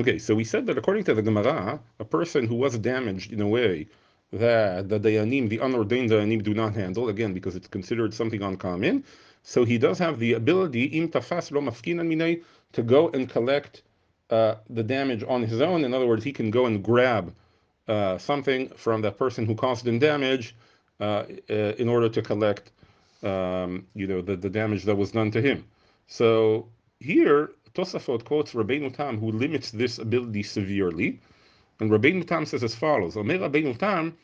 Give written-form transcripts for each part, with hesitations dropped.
Okay, so we said that according to the Gemara, a person who was damaged in a way that the Dayanim, the unordained Dayanim, do not handle, again, because it's considered something uncommon, so he does have the ability, im tafas lo mafkinan minay, to go and collect the damage on his own. In other words, he can go and grab something from that person who caused him damage in order to collect the damage that was done to him. So here, Tosafot quotes Rabbeinu Tam, who limits this ability severely, and Rabbeinu Tam says as follows: Omer Rabbeinu Tam,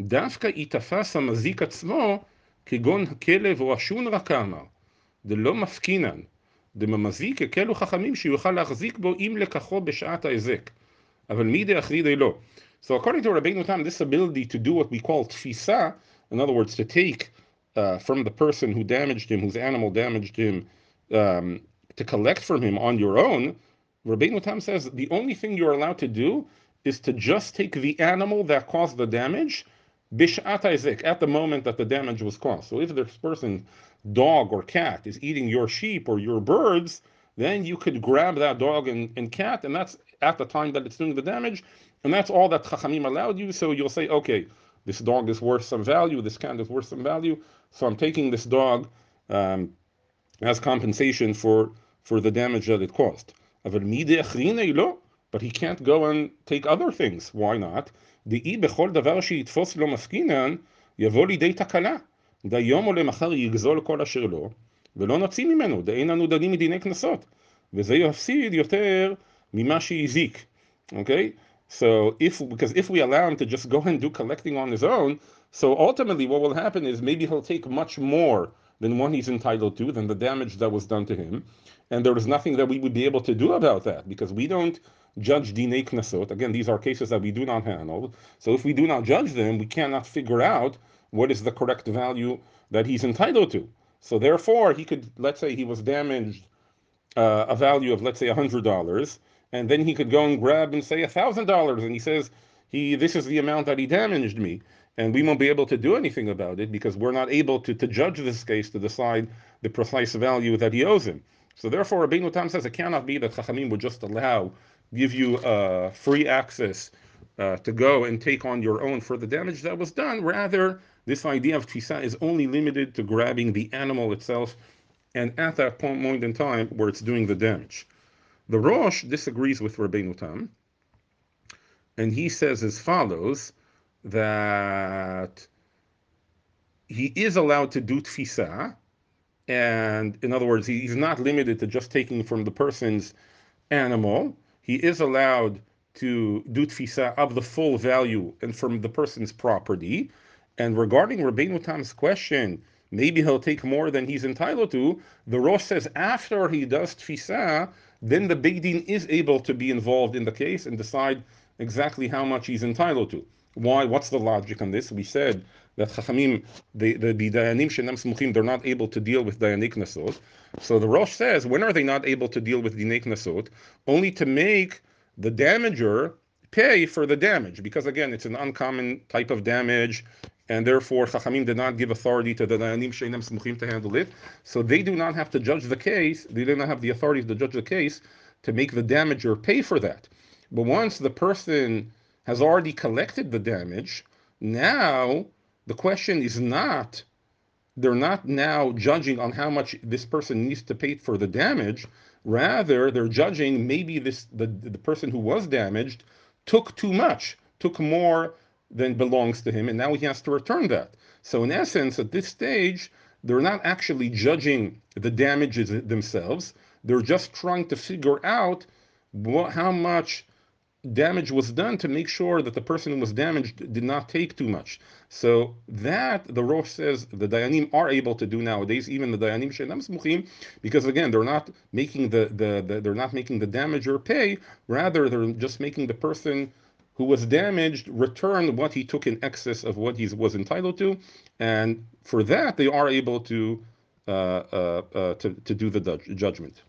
Dafka itafas hamazik atzmo kegon hakelev o hashun rakama, delo mafkinan, demamazik ekelu chachamim sheyuchal lachzik bo im lekacho b'shat ha'ezek, aval mi de'achri de'lo. So according to Rabbeinu Tam, this ability to do what we call Tefisa, in other words, to take from the person who damaged him, whose animal damaged him, to collect from him on your own, Rabbeinu Tam says the only thing you're allowed to do is to just take the animal that caused the damage, bishat ha'ezek, at the moment that the damage was caused. So if this person's dog or cat is eating your sheep or your birds, then you could grab that dog and cat, and that's at the time that it's doing the damage, and that's all that Chachamim allowed you. So you'll say, okay, this dog is worth some value, this cat is worth some value, so I'm taking this dog as compensation for the damage that it caused. But he can't go and take other things. Why not? Okay? So because if we allow him to just go and do collecting on his own, so ultimately what will happen is maybe he'll take much more than one he's entitled to, than the damage that was done to him. And there is nothing that we would be able to do about that, because we don't judge Dinei Kenasot. Again, these are cases that we do not handle. So if we do not judge them, we cannot figure out what is the correct value that he's entitled to. So therefore, he could, let's say he was damaged a value of, let's say, $100, and then he could go and grab and say $1,000, and he says, this is the amount that he damaged me. And we won't be able to do anything about it because we're not able to judge this case to decide the precise value that he owes him. So therefore, Rabbeinu Tam says it cannot be that Chachamim would just give you free access to go and take on your own for the damage that was done. Rather, this idea of Tefisa is only limited to grabbing the animal itself and at that point in time where it's doing the damage. The Rosh disagrees with Rabbeinu Tam, and he says as follows, that he is allowed to do Tefisa, and in other words, he's not limited to just taking from the person's animal. He is allowed to do Tefisa of the full value and from the person's property. And regarding Rabbeinu Tam's question, maybe he'll take more than he's entitled to, the Rosh says after he does Tefisa, then the Beis Din is able to be involved in the case and decide exactly how much he's entitled to. Why? What's the logic on this? We said that Chachamim, the Dayanim Shenam Smuchim, they're not able to deal with Dinei Kenasot. So the Rosh says, when are they not able to deal with Dinei Kenasot? Only to make the damager pay for the damage. Because again, it's an uncommon type of damage, and therefore Chachamim did not give authority to the Dayanim Shenam Smuchim to handle it. So they do not have to judge the case. They do not have the authority to judge the case to make the damager pay for that. But once the person has already collected the damage, now the question is not, they're not now judging on how much this person needs to pay for the damage. Rather, they're judging maybe the person who was damaged took too much, took more than belongs to him, and now he has to return that. So in essence, at this stage, they're not actually judging the damages themselves. They're just trying to figure out how much damage was done to make sure that the person who was damaged did not take too much. So that, the Rosh says, the Dayanim are able to do nowadays, even the Dayanim Sheinam Smuchim, because again, they're not making the damager pay. Rather, they're just making the person who was damaged return what he took in excess of what he was entitled to, and for that they are able to do the judgment.